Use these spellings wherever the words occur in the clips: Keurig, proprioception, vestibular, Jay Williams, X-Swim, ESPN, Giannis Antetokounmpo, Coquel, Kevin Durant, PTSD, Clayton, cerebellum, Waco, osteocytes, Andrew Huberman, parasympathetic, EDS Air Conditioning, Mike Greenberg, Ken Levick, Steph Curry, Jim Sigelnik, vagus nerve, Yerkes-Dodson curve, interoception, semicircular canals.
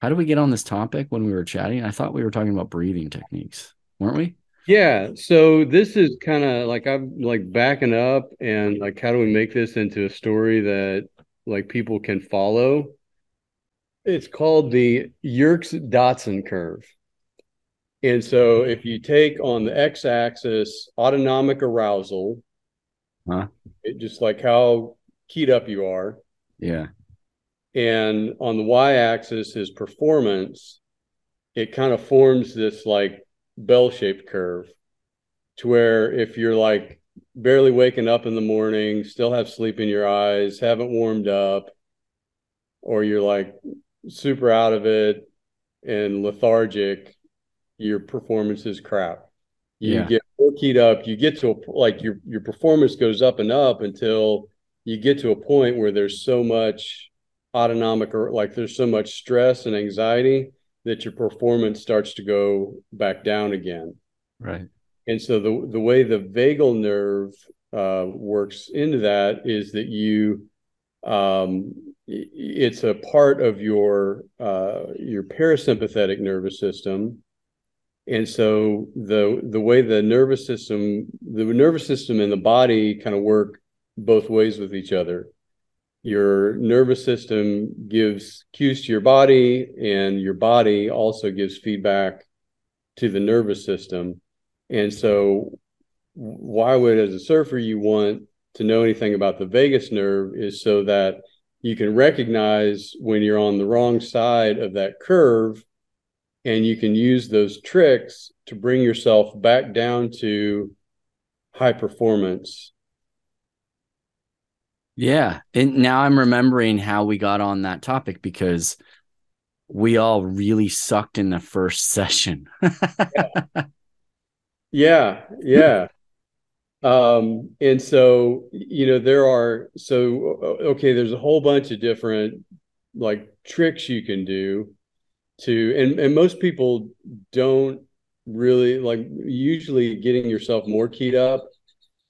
How did we get on this topic when we were chatting? I thought we were talking about breathing techniques, weren't we? Yeah. So this is kind of like, I'm like backing up and like, how do we make this into a story that like people can follow? It's called the Yerkes-Dodson curve. And so if you take on the x-axis autonomic arousal, it just like how keyed up you are. Yeah. And on the y-axis is performance. It kind of forms this like bell-shaped curve to where if you're like barely waking up in the morning, still have sleep in your eyes, haven't warmed up, or you're like super out of it and lethargic, your performance is crap. Yeah. You get more keyed up. You get to a, like your performance goes up and up until you get to a point where there's so much autonomic or like there's so much stress and anxiety that your performance starts to go back down again. Right. And so the way the vagal nerve works into that is that you it's a part of your parasympathetic nervous system. And so the way the nervous system and the body kind of work both ways with each other. Your nervous system gives cues to your body, and your body also gives feedback to the nervous system. And so why would, as a surfer, you want to know anything about the vagus nerve is so that you can recognize when you're on the wrong side of that curve, and you can use those tricks to bring yourself back down to high performance. Yeah. And now I'm remembering how we got on that topic because we all really sucked in the first session. Yeah. And so, you know, there's a whole bunch of different like tricks you can do to, and most people don't really like, usually getting yourself more keyed up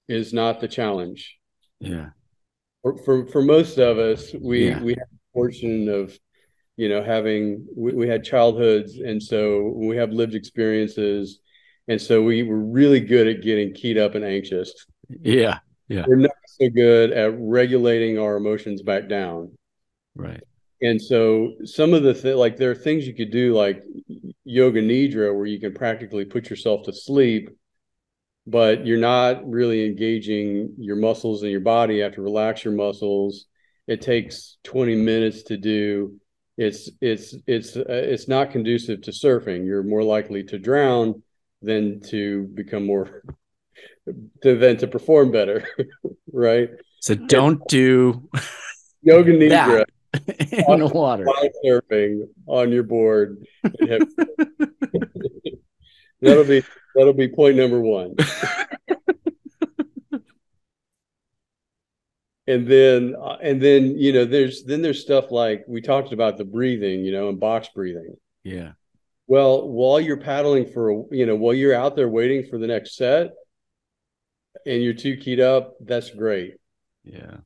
is not the challenge. Yeah. For most of us, we have the fortune of, you know, having, we had childhoods. And so we have lived experiences. And so we were really good at getting keyed up and anxious. Yeah. Yeah. We're not so good at regulating our emotions back down. Right. And so some of the there are things you could do like yoga nidra, where you can practically put yourself to sleep, but you're not really engaging your muscles in your body. You have to relax your muscles. It takes 20 minutes to do. It's not conducive to surfing. You're more likely to drown than to become than to perform better, right? So don't do yoga nidra in the water. Surfing on your board. That'll be point number one. and then, you know, there's stuff like we talked about the breathing, you know, and box breathing. Yeah. Well, while you're paddling while you're out there waiting for the next set and you're too keyed up, that's great. Yeah.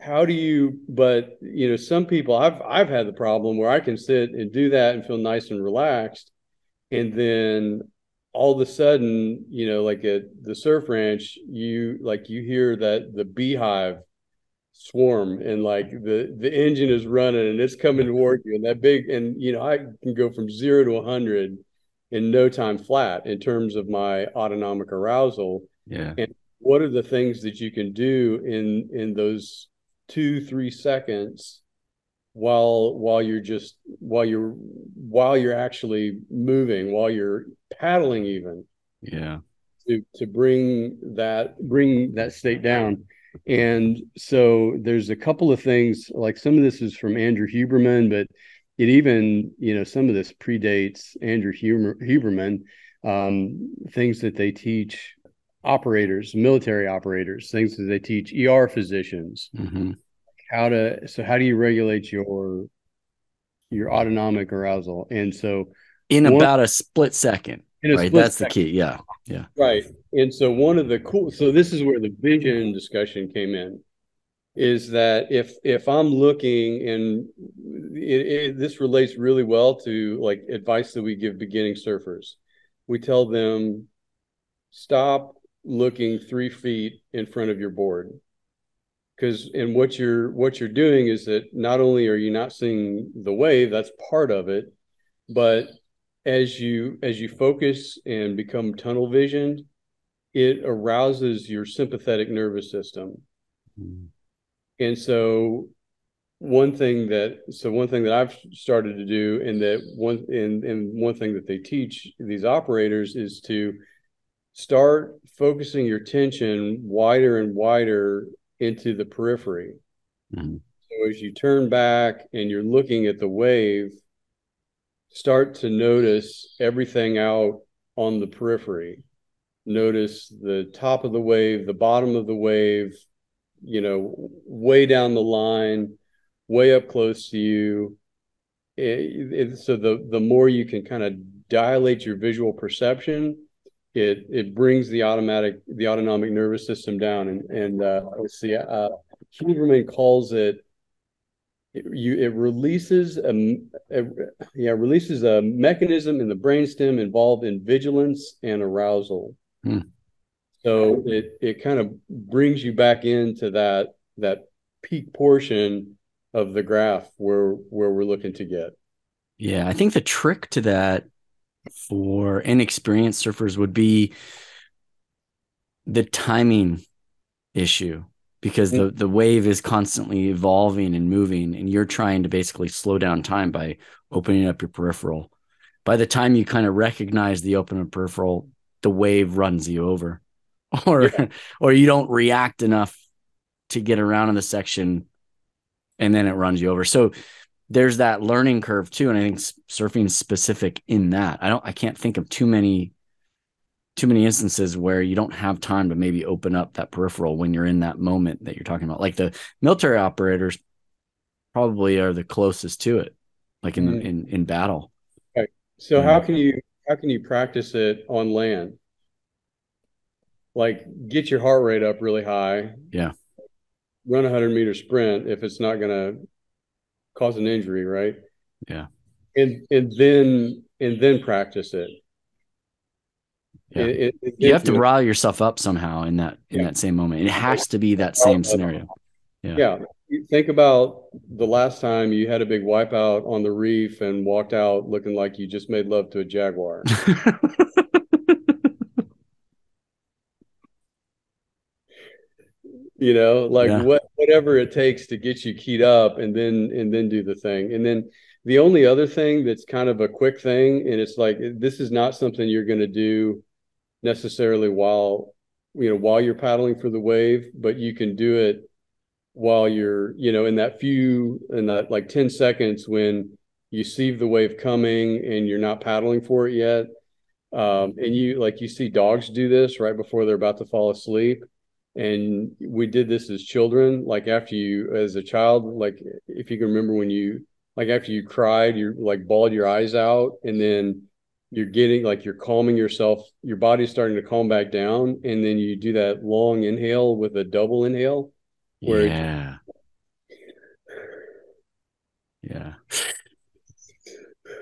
Some people, I've had the problem where I can sit and do that and feel nice and relaxed. And then all of a sudden, you know, like at the surf ranch, you hear that the beehive swarm and like the engine is running and it's coming toward you and that big, and, you know, I can go from 0 to 100 in no time flat in terms of my autonomic arousal. Yeah. And what are the things that you can do in those 2-3 seconds while you're actually moving, while you're paddling even, yeah, to bring that state down. And so there's a couple of things, like some of this is from Andrew Huberman, but it even, you know, some of this predates Andrew Huberman, things that they teach operators, military operators, things that they teach ER physicians, mm-hmm. How do you regulate your autonomic arousal? And so about a split second, right? That's the key. Yeah. Yeah. Right. And so this is where the vision discussion came in. is that if I'm looking, and this relates really well to like advice that we give beginning surfers, we tell them stop looking 3 feet in front of your board, because and what you're doing is that not only are you not seeing the wave, that's part of it, but as you focus and become tunnel visioned, it arouses your sympathetic nervous system. Mm-hmm. And so one thing that I've started to do, and one thing that they teach these operators, is to start focusing your attention wider and wider into the periphery. Mm-hmm. So as you turn back and you're looking at the wave, start to notice everything out on the periphery. Notice the top of the wave, the bottom of the wave, way down the line, way up close to you. So the more you can kind of dilate your visual perception, it brings the autonomic nervous system down. And let's see, Huberman calls it, it releases a mechanism in the brainstem involved in vigilance and arousal. Hmm. So it kind of brings you back into that peak portion of the graph where we're looking to get. Yeah, I think the trick to that for inexperienced surfers would be the timing issue, because the wave is constantly evolving and moving, and you're trying to basically slow down time by opening up your peripheral. By the time you kind of recognize the open peripheral, the wave runs you over. Or you don't react enough to get around in the section, and then it runs you over. So there's that learning curve too, and I think surfing's specific in that. I can't think of too many instances where you don't have time to maybe open up that peripheral when you're in that moment that you're talking about. Like the military operators probably are the closest to it, like in battle. Right. So how can you practice it on land? Like get your heart rate up really high. Yeah. Run 100-meter sprint if it's not going to cause an injury, right? Yeah. And then practice it. Yeah. You have to rile yourself up somehow in that same moment. It has to be that same scenario. Yeah. Yeah. Think about the last time you had a big wipeout on the reef and walked out looking like you just made love to a jaguar. Whatever it takes to get you keyed up and then do the thing. And then the only other thing that's kind of a quick thing, and it's like, this is not something you're going to do necessarily while you're paddling for the wave, but you can do it while you're, in that like 10 seconds when you see the wave coming and you're not paddling for it yet. And you see dogs do this right before they're about to fall asleep. And we did this as children, like as a child, like if you can remember when after you cried, you like bawled your eyes out, and then you're getting like, you're calming yourself, your body's starting to calm back down. And then you do that long inhale with a double inhale. Where yeah. Yeah.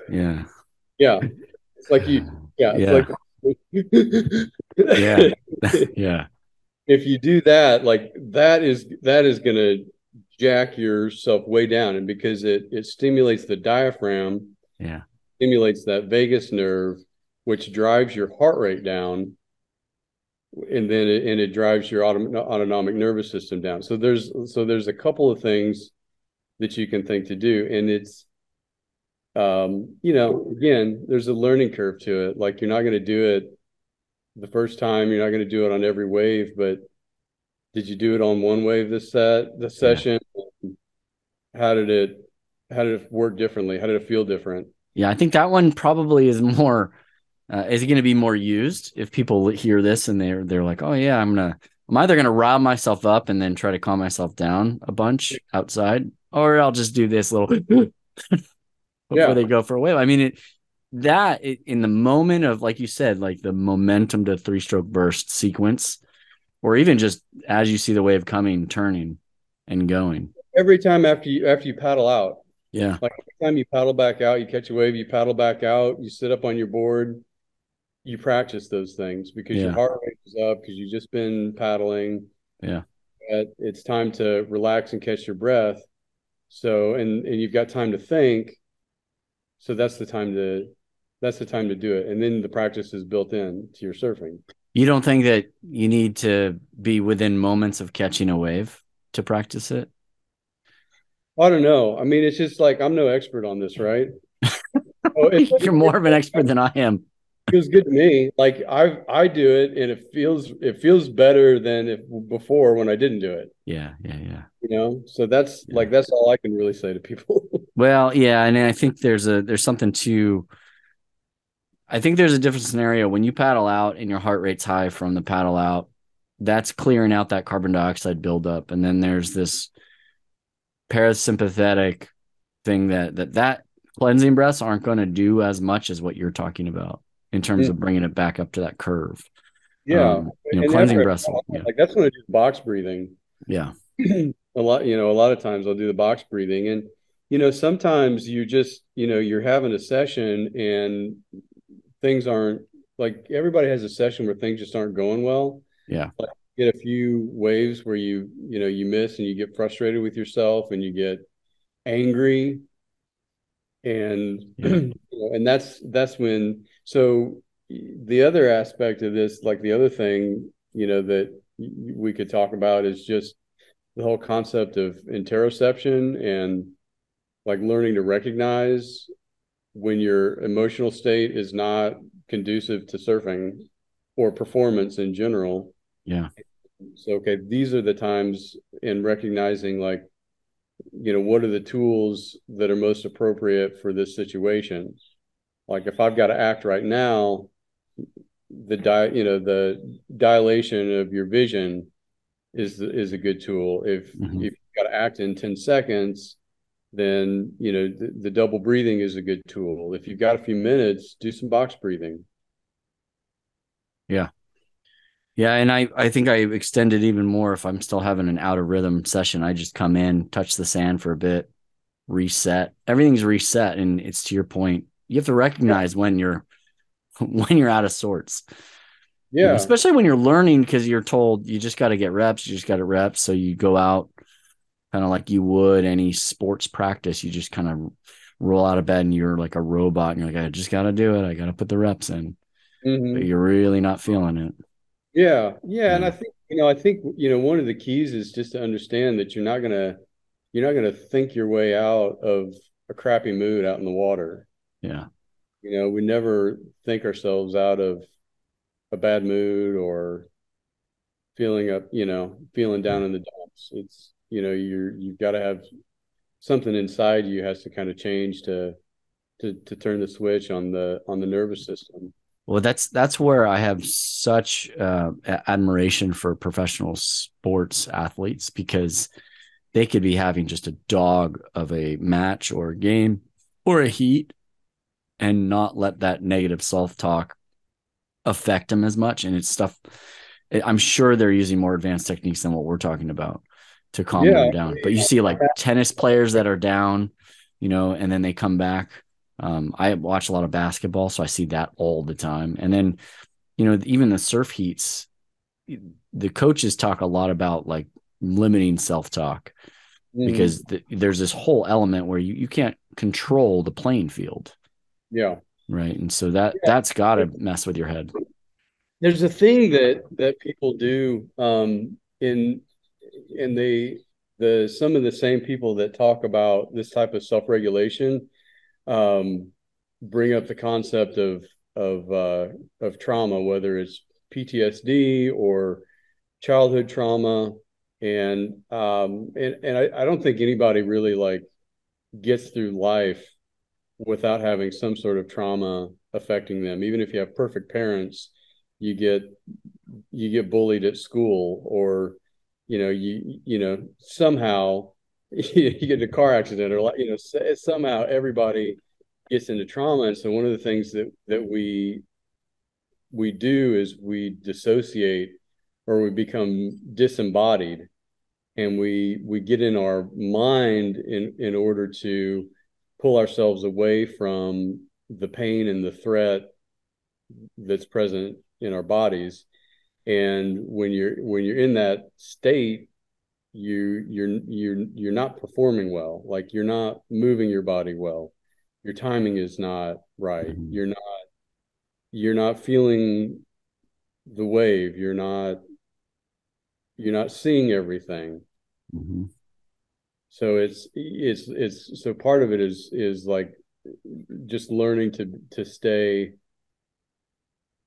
Yeah. Yeah. It's like yeah. Yeah. If you do that, like that is going to jack yourself way down. And because it stimulates the diaphragm, stimulates that vagus nerve, which drives your heart rate down. And then it drives your autonomic nervous system down. So there's a couple of things that you can think to do. And it's, again, there's a learning curve to it. Like you're not going to do it the first time, you're not going to do it on every wave, but did you do it on one wave this session? Yeah. How did it work differently? How did it feel different? Yeah, I think that one probably is more, is going to be more used if people hear this and they're like, oh yeah, I'm either going to rile myself up and then try to calm myself down a bunch outside, or I'll just do this little before they go for a wave. I mean, it in the moment of, like you said, like the momentum to 3-stroke burst sequence, or even just as you see the wave coming, turning, and going. Every time after you paddle out. Yeah. Like every time you paddle back out, you catch a wave, you paddle back out, you sit up on your board, you practice those things because your heart rate is up because you've just been paddling. Yeah. But it's time to relax and catch your breath. So, and you've got time to think. So that's the time to do it. And then the practice is built in to your surfing. You don't think that you need to be within moments of catching a wave to practice it? I don't know. I mean, it's just like, I'm no expert on this, right? You're more of an expert than I am. Feels good to me. Like I do it, and it feels better than before when I didn't do it. Yeah. You know, so that's like that's all I can really say to people. Well, yeah, and I think there's a different scenario when you paddle out and your heart rate's high from the paddle out. That's clearing out that carbon dioxide buildup, and then there's this parasympathetic thing that cleansing breaths aren't going to do as much as what you're talking about. In terms of bringing it back up to that curve, cleansing breaths. Like that's when I do box breathing. Yeah, a lot of times I'll do the box breathing, and sometimes you just you're having a session and things aren't like everybody has a session where things just aren't going well. Yeah, like you get a few waves where you miss and you get frustrated with yourself and you get angry. And and that's when. So the other aspect of this, like the other thing, that we could talk about is just the whole concept of interoception and like learning to recognize when your emotional state is not conducive to surfing or performance in general. Yeah. So, okay, these are the times in recognizing like, what are the tools that are most appropriate for this situation? Like if I've got to act right now, the dilation of your vision is a good tool. If you've got to act in 10 seconds, then, the double breathing is a good tool. If you've got a few minutes, do some box breathing. Yeah. Yeah. And I think I extend it even more. If I'm still having an out of rhythm session, I just come in, touch the sand for a bit, reset. Everything's reset. And it's to your point. You have to recognize when you're out of sorts. Yeah. Especially when you're learning, because you're told you just got to get reps. So you go out kind of like you would any sports practice. You just kind of roll out of bed and you're like a robot and you're like, I just got to do it. I got to put the reps in. Mm-hmm. But you're really not feeling it. Yeah. Yeah. And I think, one of the keys is just to understand that you're not going to think your way out of a crappy mood out in the water. Yeah. We never think ourselves out of a bad mood or feeling down in the dumps. It's, you've got to have something inside you has to kind of change to turn the switch on the nervous system. Well, that's where I have such admiration for professional sports athletes, because they could be having just a dog of a match or a game or a heat and not let that negative self-talk affect them as much. And it's stuff, I'm sure they're using more advanced techniques than what we're talking about to calm them down. But you see like tennis players that are down, and then they come back. I watch a lot of basketball, so I see that all the time. And then, even the surf heats, the coaches talk a lot about like limiting self-talk because there's this whole element where you can't control the playing field. Yeah. Right. And so that's got to mess with your head. There's a thing that people do some of the same people that talk about this type of self-regulation bring up the concept of trauma, whether it's PTSD or childhood trauma. And I don't think anybody really like gets through life without having some sort of trauma affecting them. Even if you have perfect parents, you get bullied at school, or somehow you get in a car accident, or somehow everybody gets into trauma. And so one of the things that we do is we dissociate, or we become disembodied. and we get in our mind in order to pull ourselves away from the pain and the threat that's present in our bodies. And when you're in that state, you're not performing well. Like, you're not moving your body well. Your timing is not right. You're not feeling the wave. You're not seeing everything. Mm-hmm. So it's so part of it is like just learning to stay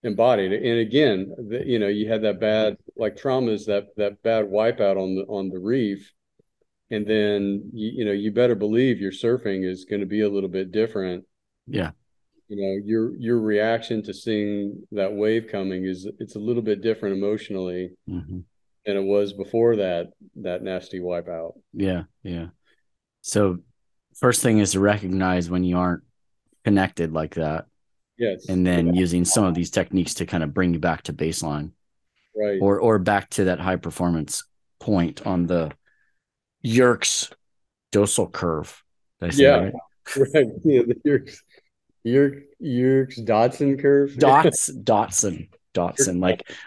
embodied. And again, you had that bad, like, trauma is that bad wipeout on the reef, and then you better believe your surfing is going to be a little bit different. Yeah, your reaction to seeing that wave coming it's a little bit different emotionally mm-hmm. than it was before that nasty wipeout. Yeah. So first thing is to recognize when you aren't connected like that. Yes. And then using some of these techniques to kind of bring you back to baseline, right? Or back to that high performance point on the Yerkes-Dodson curve. Did I say that right? Right. Yeah, the Yerkes-Dodson curve. Dodson,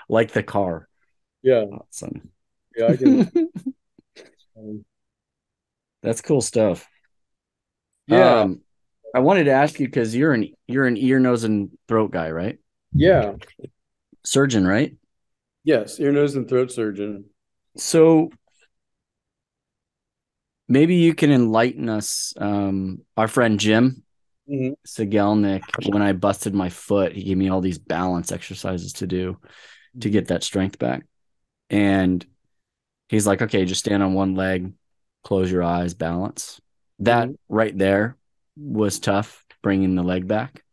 like the car. Yeah. Dodson. Yeah, I can. That's cool stuff. Yeah. I wanted to ask you, because you're an ear, nose, and throat guy, right? Yeah. Surgeon, right? Yes, ear, nose, and throat surgeon. So maybe you can enlighten us. Our friend Jim mm-hmm. Sigelnik, when I busted my foot, he gave me all these balance exercises to do to get that strength back. And he's like, okay, just stand on one leg, close your eyes, balance. That mm-hmm. right there was tough, bringing the leg back.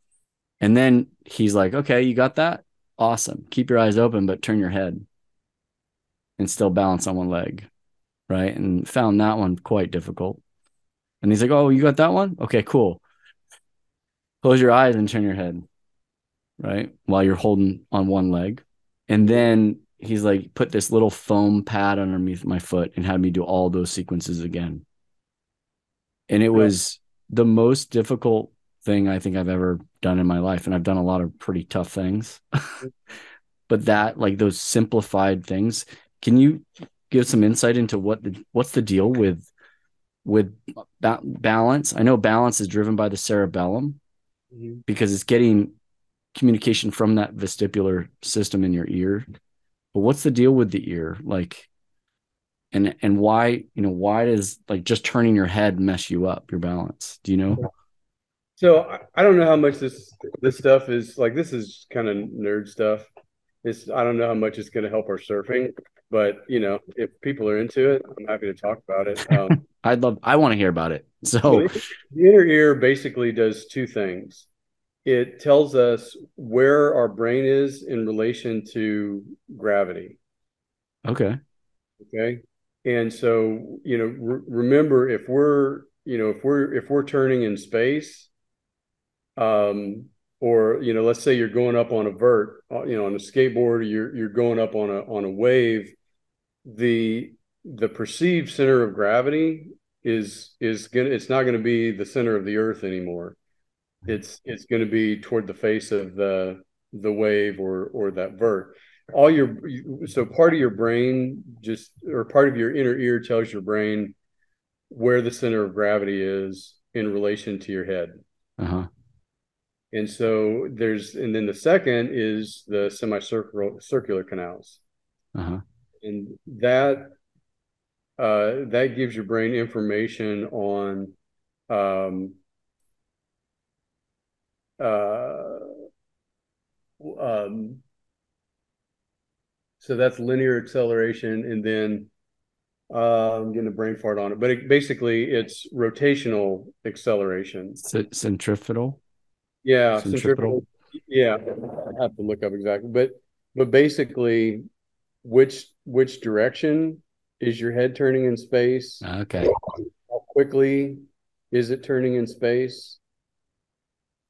And then he's like, okay, you got that? Awesome. Keep your eyes open, but turn your head and still balance on one leg. Right. And found that one quite difficult. And he's like, oh, you got that one? Okay, cool. Close your eyes and turn your head. Right. While you're holding on one leg. And then he's like, put this little foam pad underneath my foot and had me do all those sequences again. And it was the most difficult thing I think I've ever done in my life. And I've done a lot of pretty tough things, but that, like, those simplified things, can you give some insight into what's the deal with balance? I know balance is driven by the cerebellum mm-hmm. because it's getting communication from that vestibular system in your ear, but what's the deal with the ear? Like, And why does, like, just turning your head mess you up, your balance? Do you know? So I don't know how much this stuff is, like, this is kind of nerd stuff. I don't know how much it's going to help our surfing, but if people are into it, I'm happy to talk about it. I want to hear about it. So the inner ear basically does two things. It tells us where our brain is in relation to gravity. Okay. And so, remember, if we're turning in space, or, let's say you're going up on a vert, on a skateboard, you're going up on a wave, the perceived center of gravity it's not going to be the center of the earth anymore. It's going to be toward the face of the wave or that vert. Part of your brain part of your inner ear tells your brain where the center of gravity is in relation to your head. Uh-huh. And so then the second is the semicircular canals. Uh-huh. And that gives your brain information on, so that's linear acceleration, and then I'm getting a brain fart on it. But it's rotational acceleration. Centrifugal? Yeah. Centripetal? Yeah. I have to look up exactly. But basically, which direction is your head turning in space? Okay. How quickly is it turning in space?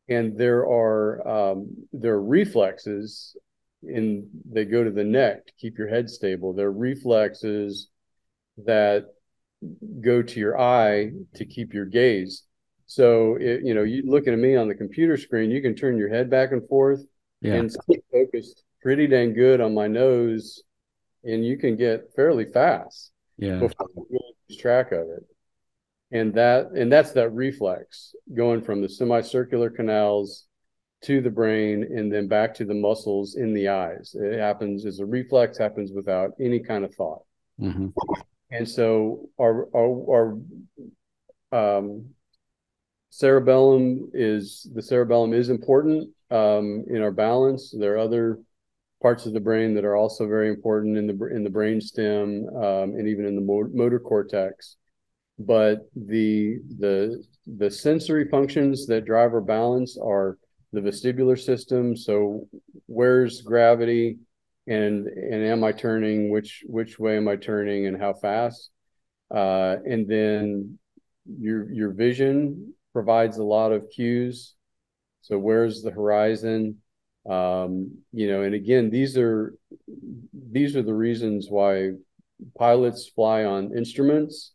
And there are reflexes, and they go to the neck to keep your head stable. There are reflexes that go to your eye to keep your gaze. So, you know, you looking at me on the computer screen, you can turn your head back and forth and stay focused pretty dang good on my nose, and you can get fairly fast before you really lose track of it. And that's that reflex going from the semicircular canals to the brain and then back to the muscles in the eyes. It happens as a reflex, happens without any kind of thought. Mm-hmm. And so our cerebellum is important in our balance. There are other parts of the brain that are also very important in the brainstem and even in the motor cortex. But the sensory functions that drive our balance are the vestibular system. So where's gravity, and am I turning? Which way am I turning, and how fast? And then your vision provides a lot of cues. So where's the horizon? You know, and again, these are the reasons why pilots fly on instruments.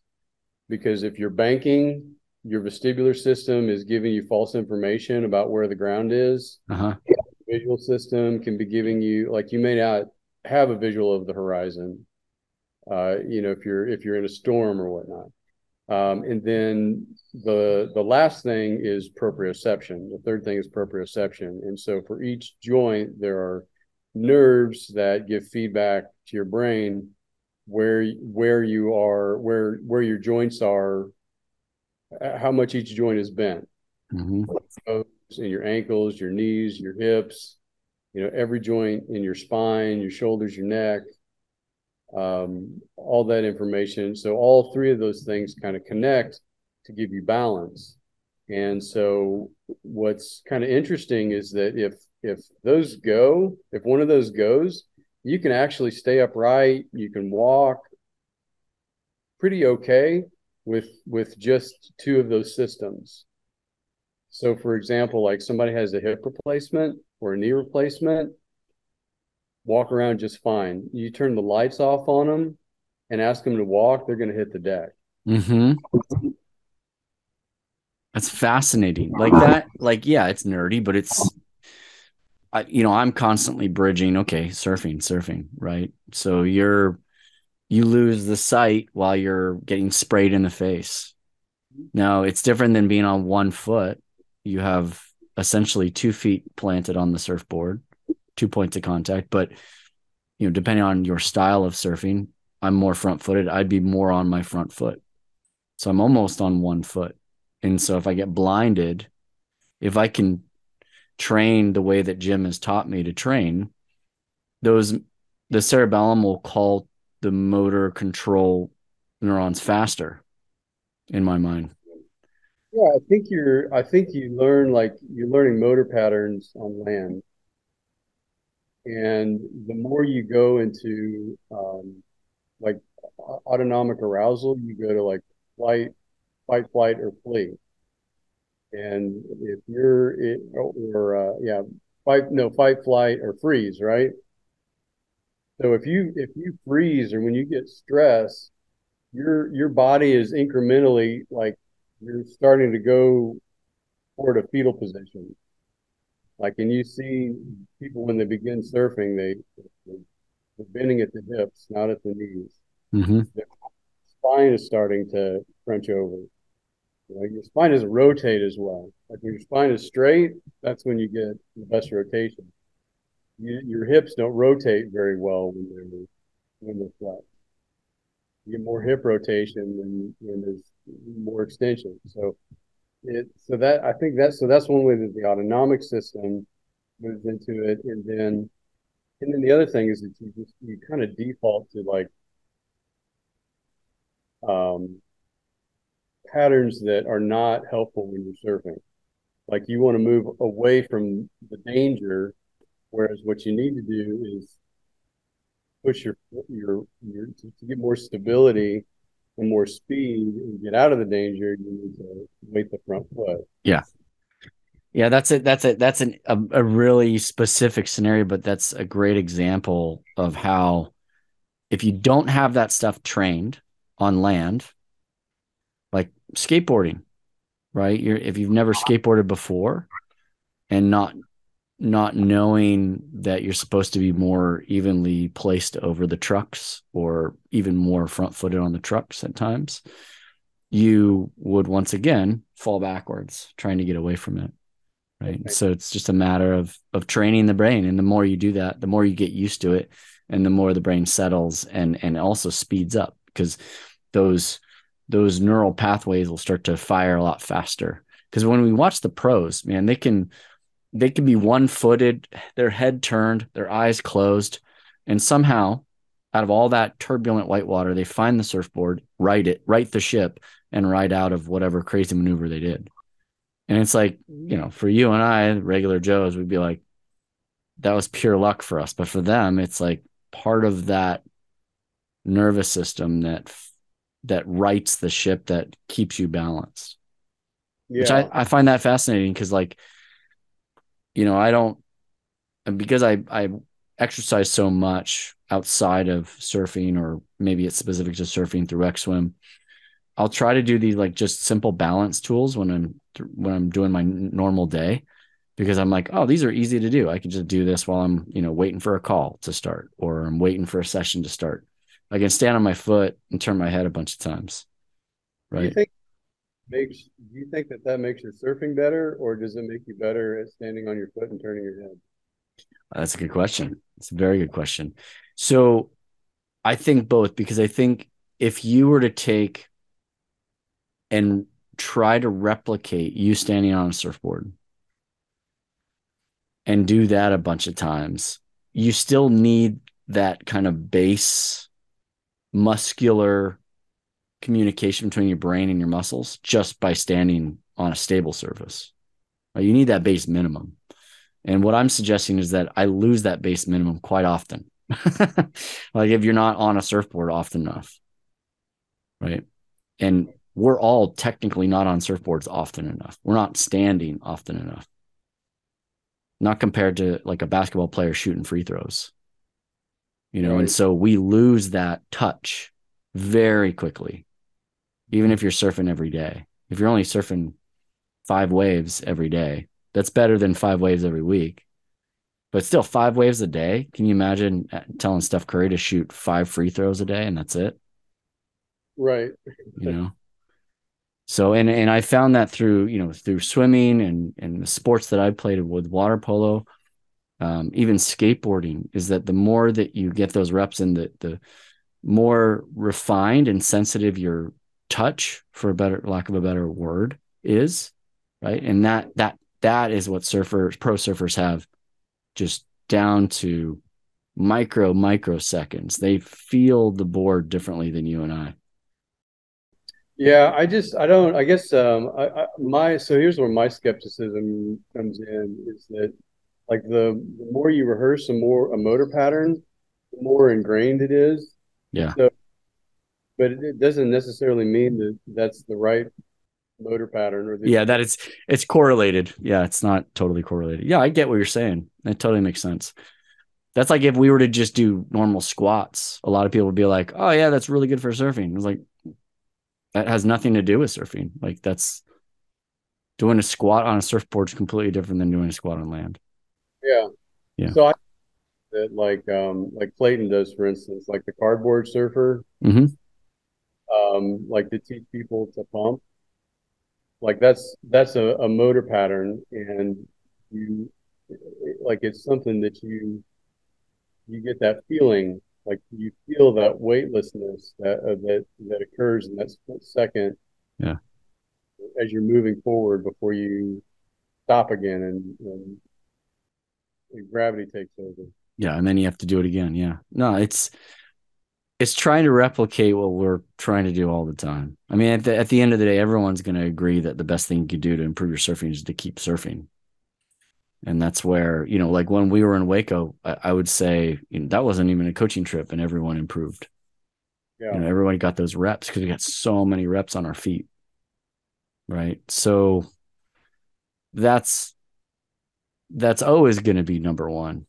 Because if you're banking, your vestibular system is giving you false information about where the ground is. Uh-huh. The visual system can be giving you, like, you may not have a visual of the horizon, you know, if you're in a storm or whatnot. And then the last thing is proprioception. The third thing is proprioception. And so for each joint, there are nerves that give feedback to your brain where your joints are, how much each joint is bent. Mm-hmm. So in your ankles, your knees, your hips, you know, every joint in your spine, your shoulders, your neck, all that information. So all three of those things kind of connect to give you balance. And so what's kind of interesting is that if one of those goes, you can actually stay upright. You can walk pretty okay with just two of those systems. So, for example, like somebody has a hip replacement or a knee replacement, walk around just fine. You turn the lights off on them and ask them to walk, they're going to hit the deck. Mm-hmm. That's fascinating. Like that, like, yeah, it's nerdy, but it's, you know, I'm constantly bridging. Okay, surfing, right? So you lose the sight while you're getting sprayed in the face. Now it's different than being on one foot. You have essentially 2 feet planted on the surfboard, 2 points of contact. But you know, depending on your style of surfing, I'm more front-footed. I'd be more on my front foot, so I'm almost on one foot. And so if I get blinded, if I can train the way that Jim has taught me to train, the cerebellum will call the motor control neurons faster in my mind. Yeah, I think you're learning motor patterns on land. And the more you go into like autonomic arousal, you go to like fight, flight, or flee. And if you're fight, flight, or freeze, right? So if you freeze, or when you get stressed, your body is incrementally, like, you're starting to go toward a fetal position. Like, and you see people when they begin surfing, they're bending at the hips, not at the knees. Mm-hmm. Their spine is starting to crunch over. Your spine doesn't rotate as well. Like, when your spine is straight, that's when you get the best rotation. Your hips don't rotate very well when they're flat. You get more hip rotation when there's more extension. So that's one way that the autonomic system moves into it, and then the other thing is that you kind of default to, like, patterns that are not helpful when you're surfing. Like, you want to move away from the danger, whereas what you need to do is push your to get more stability and more speed and get out of the danger. You need to weight the front foot. Yeah, that's it. That's a really specific scenario, but that's a great example of how, if you don't have that stuff trained on land, like skateboarding, right? If you've never skateboarded before and not knowing that you're supposed to be more evenly placed over the trucks or even more front-footed on the trucks at times, you would once again fall backwards trying to get away from it, right? Okay. So it's just a matter of training the brain. And the more you do that, the more you get used to it and the more the brain settles and also speeds up, because those neural pathways will start to fire a lot faster. Because when we watch the pros, man, they can be one-footed, their head turned, their eyes closed, and somehow out of all that turbulent white water, they find the surfboard, right the ship, and ride out of whatever crazy maneuver they did. And it's like, you know, for you and I, regular Joes, we'd be like, that was pure luck for us. But for them, it's like part of that nervous system that rights the ship, that keeps you balanced. Yeah. Which I find that fascinating, because like, you know, because I exercise so much outside of surfing, or maybe it's specific to surfing through X-Swim, I'll try to do these like just simple balance tools when I'm doing my normal day, because I'm like, oh, these are easy to do. I can just do this while I'm, you know, waiting for a call to start, or I'm waiting for a session to start. I can stand on my foot and turn my head a bunch of times. Right. Do you think that makes your surfing better, or does it make you better at standing on your foot and turning your head? That's a good question. It's a very good question. So I think both, because I think if you were to take and try to replicate you standing on a surfboard and do that a bunch of times, you still need that kind of base muscular communication between your brain and your muscles just by standing on a stable surface. You need that base minimum. And what I'm suggesting is that I lose that base minimum quite often. Like if you're not on a surfboard often enough, right? And we're all technically not on surfboards often enough. We're not standing often enough. Not compared to like a basketball player shooting free throws, you know? Right. And so we lose that touch very quickly, even if you're surfing every day. If you're only surfing 5 waves every day, that's better than 5 waves every week, but still 5 waves a day. Can you imagine telling Steph Curry to shoot 5 free throws a day and that's it? Right. You know? So, and I found that through, you know, through swimming and the sports that I played with, water polo, even skateboarding, is that the more that you get those reps in, the more refined and sensitive your touch, for a better lack of a better word, is, right? And that is what pro surfers have just down to microseconds. They feel the board differently than you and I. Yeah, so here's where my skepticism comes in, is that like the more you rehearse a motor pattern, the more ingrained it is. Yeah. So, but it doesn't necessarily mean that that's the right motor pattern, or that it's correlated. Yeah, it's not totally correlated. Yeah, I get what you're saying. That totally makes sense. That's like if we were to just do normal squats, a lot of people would be like, "Oh yeah, that's really good for surfing." It's like that has nothing to do with surfing. Like that's doing a squat on a surfboard is completely different than doing a squat on land. Yeah. Yeah. So like Clayton does, for instance, like the cardboard surfer, like to teach people to pump. Like that's a motor pattern, and you like it's something that you get that feeling, like you feel that weightlessness that occurs in that split second, yeah, as you're moving forward before you stop again and gravity takes over. Yeah, and then you have to do it again. Yeah, no, it's trying to replicate what we're trying to do all the time. I mean, at the end of the day, everyone's going to agree that the best thing you can do to improve your surfing is to keep surfing. And that's where, you know, like when we were in Waco, I would say, you know, that wasn't even a coaching trip, and everyone improved. Yeah, you know, everyone got those reps because we got so many reps on our feet, right? So that's always going to be number one.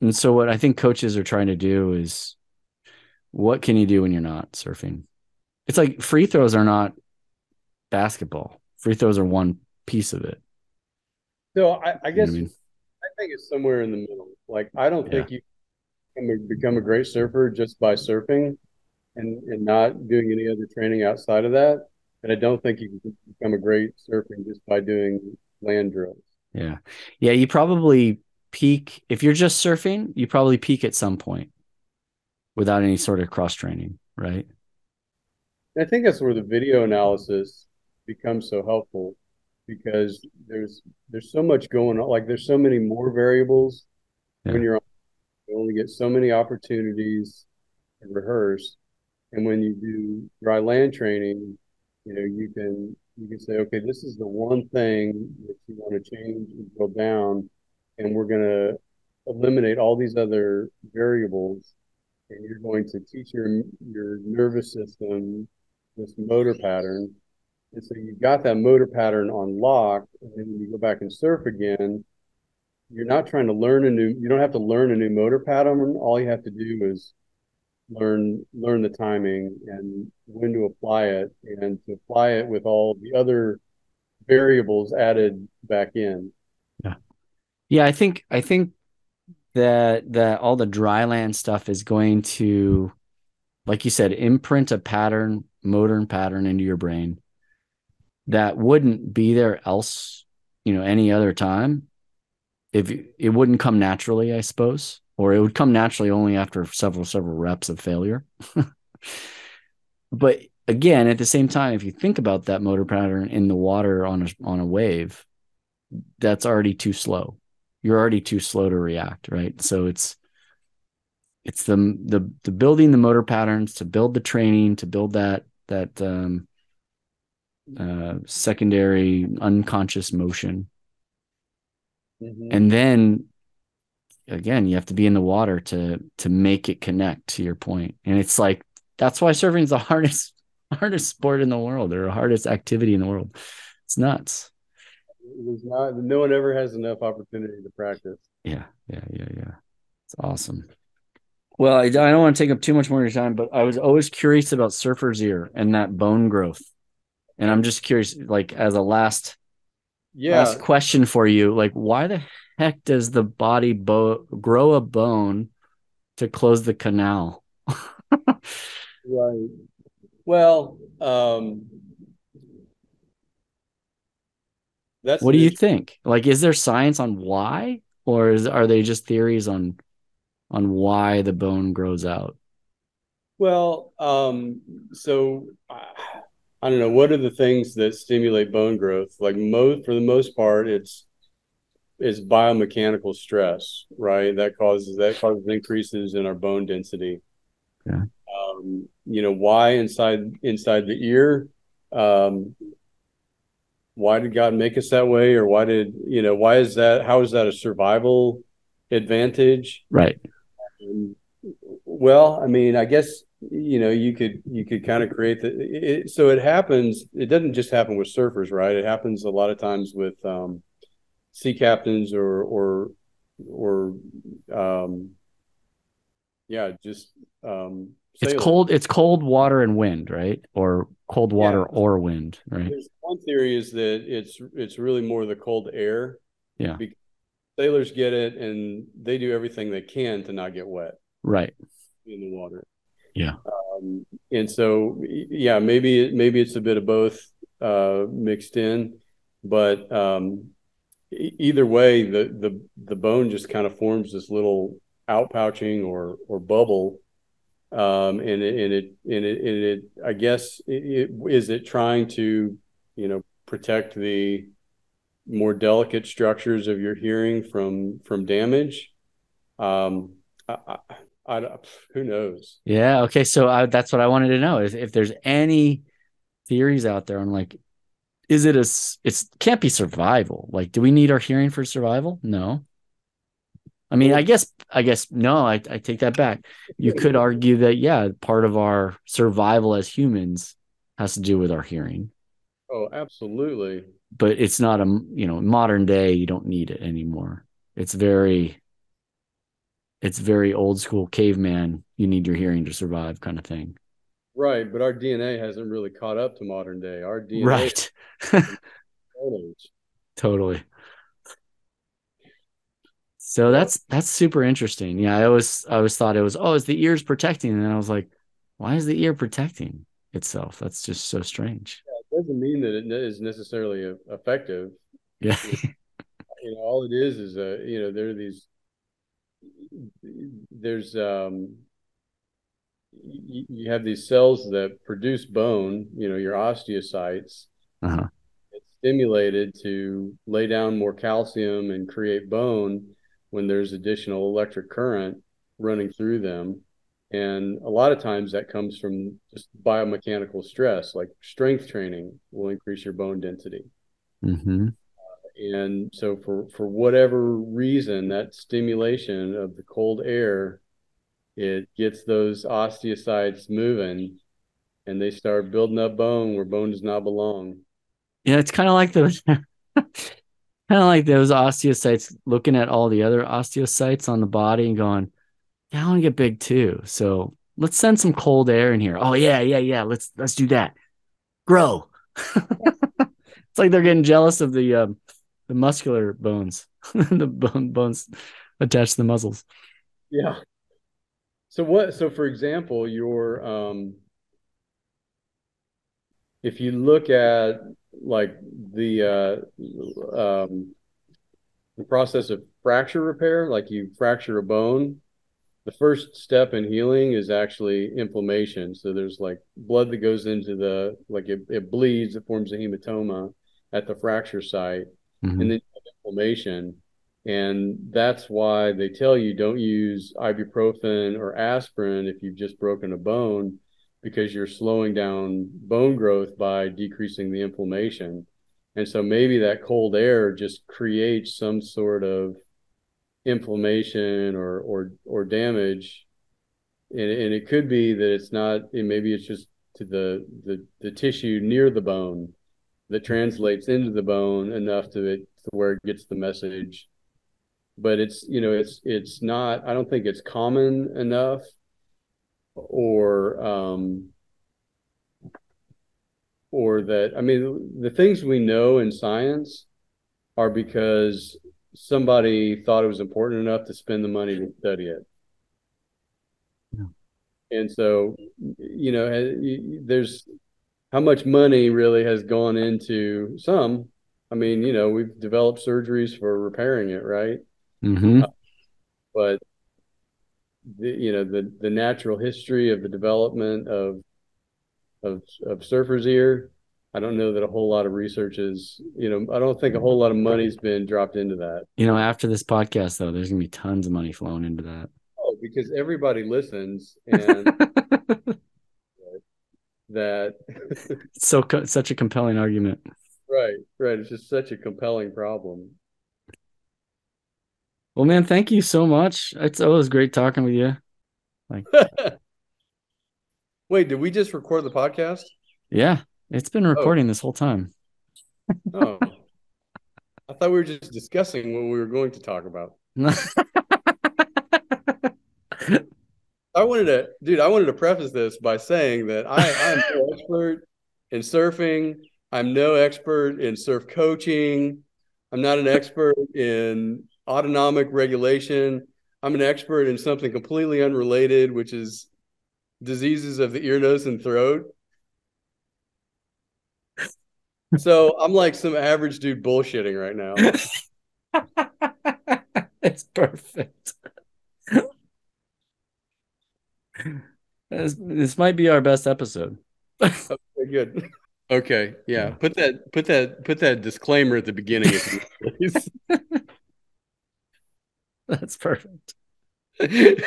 And so what I think coaches are trying to do is, what can you do when you're not surfing? It's like free throws are not basketball. Free throws are one piece of it. So I guess, you know what I mean? I think it's somewhere in the middle. Like, I don't think you can become a great surfer just by surfing and not doing any other training outside of that. And I don't think you can become a great surfing just by doing land drills. Yeah. Yeah. You probably peak, if you're just surfing, you probably peak at some point without any sort of cross training. Right. I think that's where the video analysis becomes so helpful, because there's so much going on. Like, there's so many more variables when you're on. You only get so many opportunities to rehearse. And when you do dry land training, you know, you can say, okay, this is the one thing that you want to change and go down, and we're going to eliminate all these other variables. And you're going to teach your nervous system this motor pattern. And so you've got that motor pattern on lock, and then when you go back and surf again, you're not trying to learn you don't have to learn a new motor pattern. All you have to do is learn the timing and when to apply it, and to apply it with all the other variables added back in. Yeah. Yeah, I think that all the dry land stuff is going to, like you said, imprint a pattern, motor pattern into your brain that wouldn't be there else, you know, any other time. If it wouldn't come naturally, I suppose, or it would come naturally only after several reps of failure. But again, at the same time, if you think about that motor pattern in the water on a wave, that's already too slow. You're already too slow to react, right? So it's the building the motor patterns, to build the training, to build that secondary unconscious motion. Mm-hmm. And then again, you have to be in the water to make it connect, to your point. And it's like, that's why surfing is the hardest sport in the world, or the hardest activity in the world. It's nuts. No one ever has enough opportunity to practice. Yeah. It's awesome. Well, I don't want to take up too much more of your time, but I was always curious about surfer's ear and that bone growth. And I'm just curious, like, as a last question for you, like, why the heck does the body grow a bone to close the canal? Right. Well, that's what do you think? Like, is there science on why, or are they just theories on why the bone grows out? Well, so I don't know, what are the things that stimulate bone growth? Like, for the most part, it's biomechanical stress, right? That causes increases in our bone density. Yeah. You know, why inside the ear? Why did God make us that way? Or how is that a survival advantage? Right. Well, I mean, I guess, you know, you could kind of create so it happens. It doesn't just happen with surfers, right? It happens a lot of times with sea captains or sailors. It's cold water and wind, right? Or cold water or wind, right? There's one theory is that it's really more the cold air. Yeah. Because sailors get it, and they do everything they can to not get wet. Right. In the water. Yeah. And so, yeah, maybe it's a bit of both mixed in, but either way, the bone just kind of forms this little outpouching or bubble, and I guess is it trying to, you know, protect the more delicate structures of your hearing from damage. I who knows? Yeah. Okay. So that's what I wanted to know, is if there's any theories out there on, like, is it it can't be survival. Like, do we need our hearing for survival? No. I mean, I guess, no, I take that back. You could argue that, yeah, part of our survival as humans has to do with our hearing. Oh, absolutely. But it's not a, you know, modern day, you don't need it anymore. It's very old school caveman, you need your hearing to survive kind of thing. Right, but our DNA hasn't really caught up to modern day. Our DNA, right? Totally. So that's super interesting. Yeah, I always thought it was, oh, is the ears protecting? And then I was like, why is the ear protecting itself? That's just so strange. Yeah, it doesn't mean that it is necessarily effective. Yeah. You know, all it is you know, you have these cells that produce bone, you know, your osteocytes. Uh-huh. It's stimulated to lay down more calcium and create bone when there's additional electric current running through them. And a lot of times that comes from just biomechanical stress, like strength training will increase your bone density. Mm-hmm. And so for whatever reason, that stimulation of the cold air, it gets those osteocytes moving and they start building up bone where bone does not belong. Yeah, it's kind of like those osteocytes looking at all the other osteocytes on the body and going, yeah, I want to get big too. So let's send some cold air in here. Oh yeah. Let's do that. Grow. It's like they're getting jealous of the muscular bones, the bones attached to the muscles. Yeah. So for example, your if you look at like the process of fracture repair, like you fracture a bone, the first step in healing is actually inflammation. So there's like blood that goes into the, like it bleeds, it forms a hematoma at the fracture site. Mm-hmm. And then you have inflammation. And that's why they tell you don't use ibuprofen or aspirin if you've just broken a bone, because you're slowing down bone growth by decreasing the inflammation. And so maybe that cold air just creates some sort of inflammation or damage. And it could be that it's not, and maybe it's just to the tissue near the bone that translates into the bone enough to where it gets the message. But it's, you know, it's not, I don't think it's common enough, or that, I mean, the things we know in science are because somebody thought it was important enough to spend the money to study it. Yeah. And so, you know, there's how much money really has gone into some, I mean, you know, we've developed surgeries for repairing it, right? Mm-hmm. But the natural history of the development of surfer's ear, I don't know that a whole lot of research is, you know, I don't think a whole lot of money's been dropped into that. You know, after this podcast though, there's gonna be tons of money flowing into that. Oh, because everybody listens and that it's such a compelling argument. Right. It's just such a compelling problem. Well, man, thank you so much. It's always great talking with you. Like, wait, did we just record the podcast? Yeah, it's been recording this whole time. Oh, I thought we were just discussing what we were going to talk about. I wanted to preface this by saying that I'm no expert in surfing. I'm no expert in surf coaching. I'm not an expert in autonomic regulation. I'm an expert in something completely unrelated, which is diseases of the ear, nose, and throat. So I'm like some average dude bullshitting right now. It's perfect. This might be our best episode. Okay, good. Okay, yeah. Put that disclaimer at the beginning, please. That's perfect. Hey,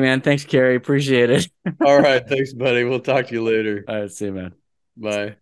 man. Thanks, Kerry. Appreciate it. All right. Thanks, buddy. We'll talk to you later. All right. See you, man. Bye.